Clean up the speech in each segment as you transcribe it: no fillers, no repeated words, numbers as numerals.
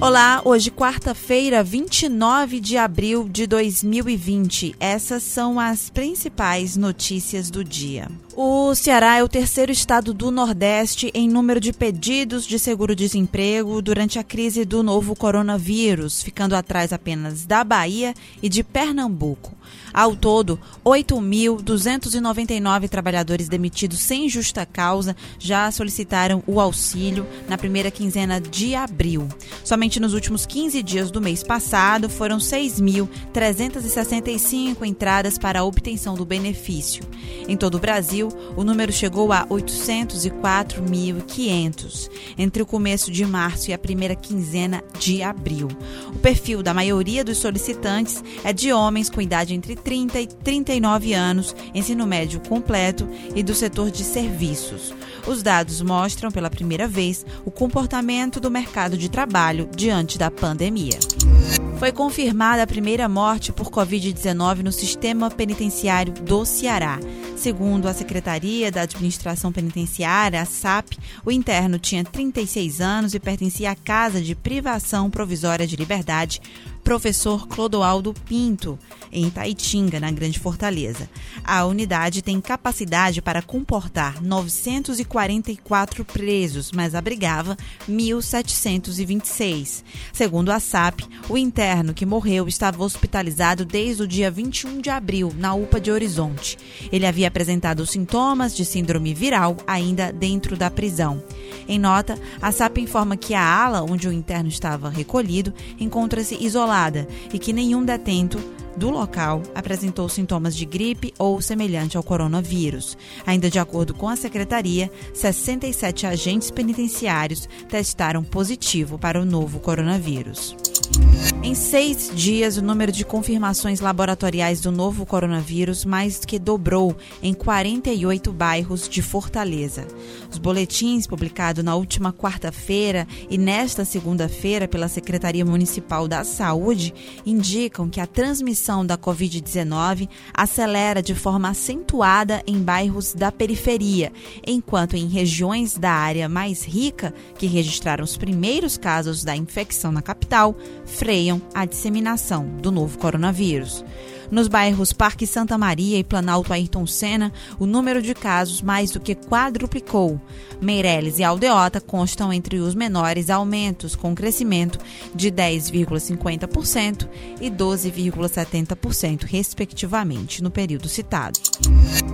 Olá, hoje quarta-feira, 29 de abril de 2020. Essas são as principais notícias do dia. O Ceará é o terceiro estado do Nordeste em número de pedidos de seguro-desemprego durante a crise do novo coronavírus, ficando atrás apenas da Bahia e de Pernambuco. Ao todo, 8.299 trabalhadores demitidos sem justa causa já solicitaram o auxílio na primeira quinzena de abril. Somente nos últimos 15 dias do mês passado, foram 6.365 entradas para a obtenção do benefício. Em todo o Brasil, o número chegou a 804.500, entre o começo de março e a primeira quinzena de abril. O perfil da maioria dos solicitantes é de homens com idade entre 30 e 39 anos, ensino médio completo e do setor de serviços. Os dados mostram, pela primeira vez, o comportamento do mercado de trabalho diante da pandemia. Foi confirmada a primeira morte por Covid-19 no sistema penitenciário do Ceará. Segundo a Secretaria da Administração Penitenciária, a SAP, o interno tinha 36 anos e pertencia à Casa de Privação Provisória de Liberdade, professor Clodoaldo Pinto, em Itaitinga, na Grande Fortaleza. A unidade tem capacidade para comportar 944 presos, mas abrigava 1.726. Segundo a SAP, o interno que morreu estava hospitalizado desde o dia 21 de abril, na UPA de Horizonte. Ele havia apresentado sintomas de síndrome viral ainda dentro da prisão. Em nota, a SAP informa que a ala onde o interno estava recolhido encontra-se isolada e que nenhum detento do local apresentou sintomas de gripe ou semelhante ao coronavírus. Ainda de acordo com a secretaria, 67 agentes penitenciários testaram positivo para o novo coronavírus. Em 6 dias, o número de confirmações laboratoriais do novo coronavírus mais que dobrou em 48 bairros de Fortaleza. Os boletins publicados na última quarta-feira e nesta segunda-feira pela Secretaria Municipal da Saúde indicam que a transmissão da Covid-19 acelera de forma acentuada em bairros da periferia, enquanto em regiões da área mais rica, que registraram os primeiros casos da infecção na capital, freiam a disseminação do novo coronavírus. Nos bairros Parque Santa Maria e Planalto Ayrton Senna, o número de casos mais do que quadruplicou. Meireles e Aldeota constam entre os menores aumentos, com crescimento de 10,50% e 12,70%, respectivamente, no período citado.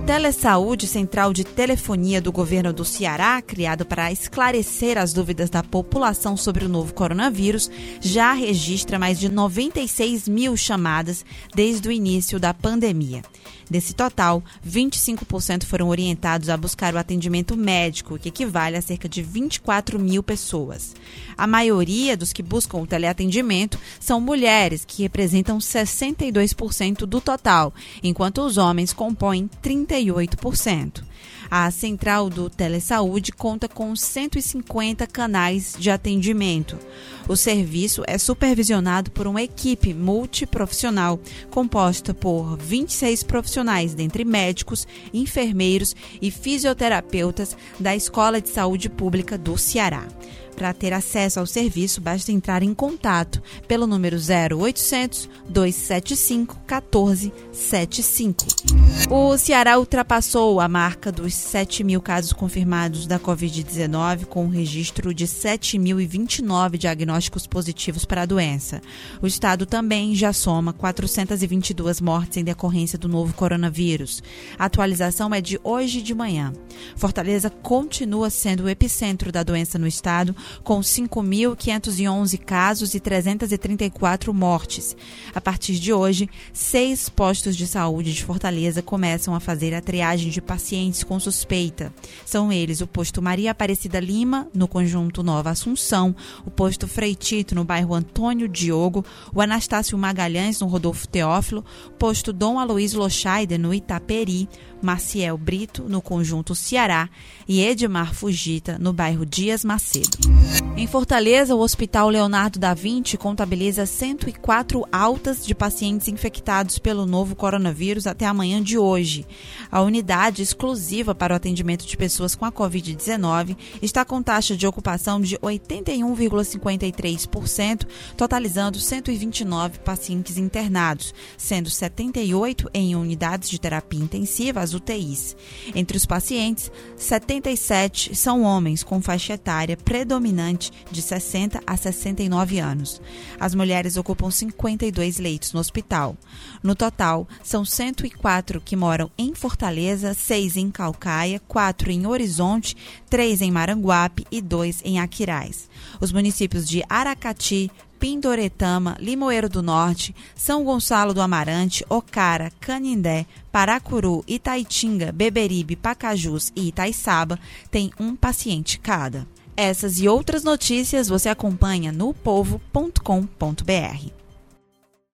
Telesaúde, central de telefonia do governo do Ceará, criada para esclarecer as dúvidas da população sobre o novo coronavírus, já registra mais de 96 mil chamadas desde o início da pandemia. Desse total, 25% foram orientados a buscar o atendimento médico, que equivale a cerca de 24 mil pessoas. A maioria dos que buscam o teleatendimento são mulheres, que representam 62% do total, enquanto os homens compõem 38%. A central do Telesaúde conta com 150 canais de atendimento. O serviço é supervisionado por uma equipe multiprofissional, composta por 26 profissionais, dentre médicos, enfermeiros e fisioterapeutas da Escola de Saúde Pública do Ceará. Para ter acesso ao serviço, basta entrar em contato pelo número 0800 275 1475. O Ceará ultrapassou a marca dos 7 mil casos confirmados da Covid-19, com um registro de 7.029 diagnósticos positivos para a doença. O estado também já soma 422 mortes em decorrência do novo coronavírus. A atualização é de hoje de manhã. Fortaleza continua sendo o epicentro da doença no estado, com 5.511 casos e 334 mortes. A partir de hoje, 6 postos de saúde de Fortaleza começam a fazer a triagem de pacientes com suspeita. São eles o posto Maria Aparecida Lima, no conjunto Nova Assunção, o posto Freitito, no bairro Antônio Diogo, o Anastácio Magalhães, no Rodolfo Teófilo, o posto Dom Aloysio Lochaide, no Itaperi, Marcel Brito, no conjunto Ceará, e Edmar Fugita, no bairro Dias Macedo. Em Fortaleza, o Hospital Leonardo da Vinci contabiliza 104 altas de pacientes infectados pelo novo coronavírus até a manhã de hoje. A unidade exclusiva para o atendimento de pessoas com a Covid-19 está com taxa de ocupação de 81,53%, totalizando 129 pacientes internados, sendo 78 em unidades de terapia intensiva, as UTIs. Entre os pacientes, 77 são homens com faixa etária predominante de 60 a 69 anos. As mulheres ocupam 52 leitos no hospital. No total, são 104 que moram em Fortaleza, 6 em Caucaia, 4 em Horizonte, 3 em Maranguape e 2 em Aquiraz. Os municípios de Aracati, Pindoretama, Limoeiro do Norte, São Gonçalo do Amarante, Ocara, Canindé, Paracuru, Itaitinga, Beberibe, Pacajus e Itaiçaba têm um paciente cada. Essas e outras notícias você acompanha no povo.com.br.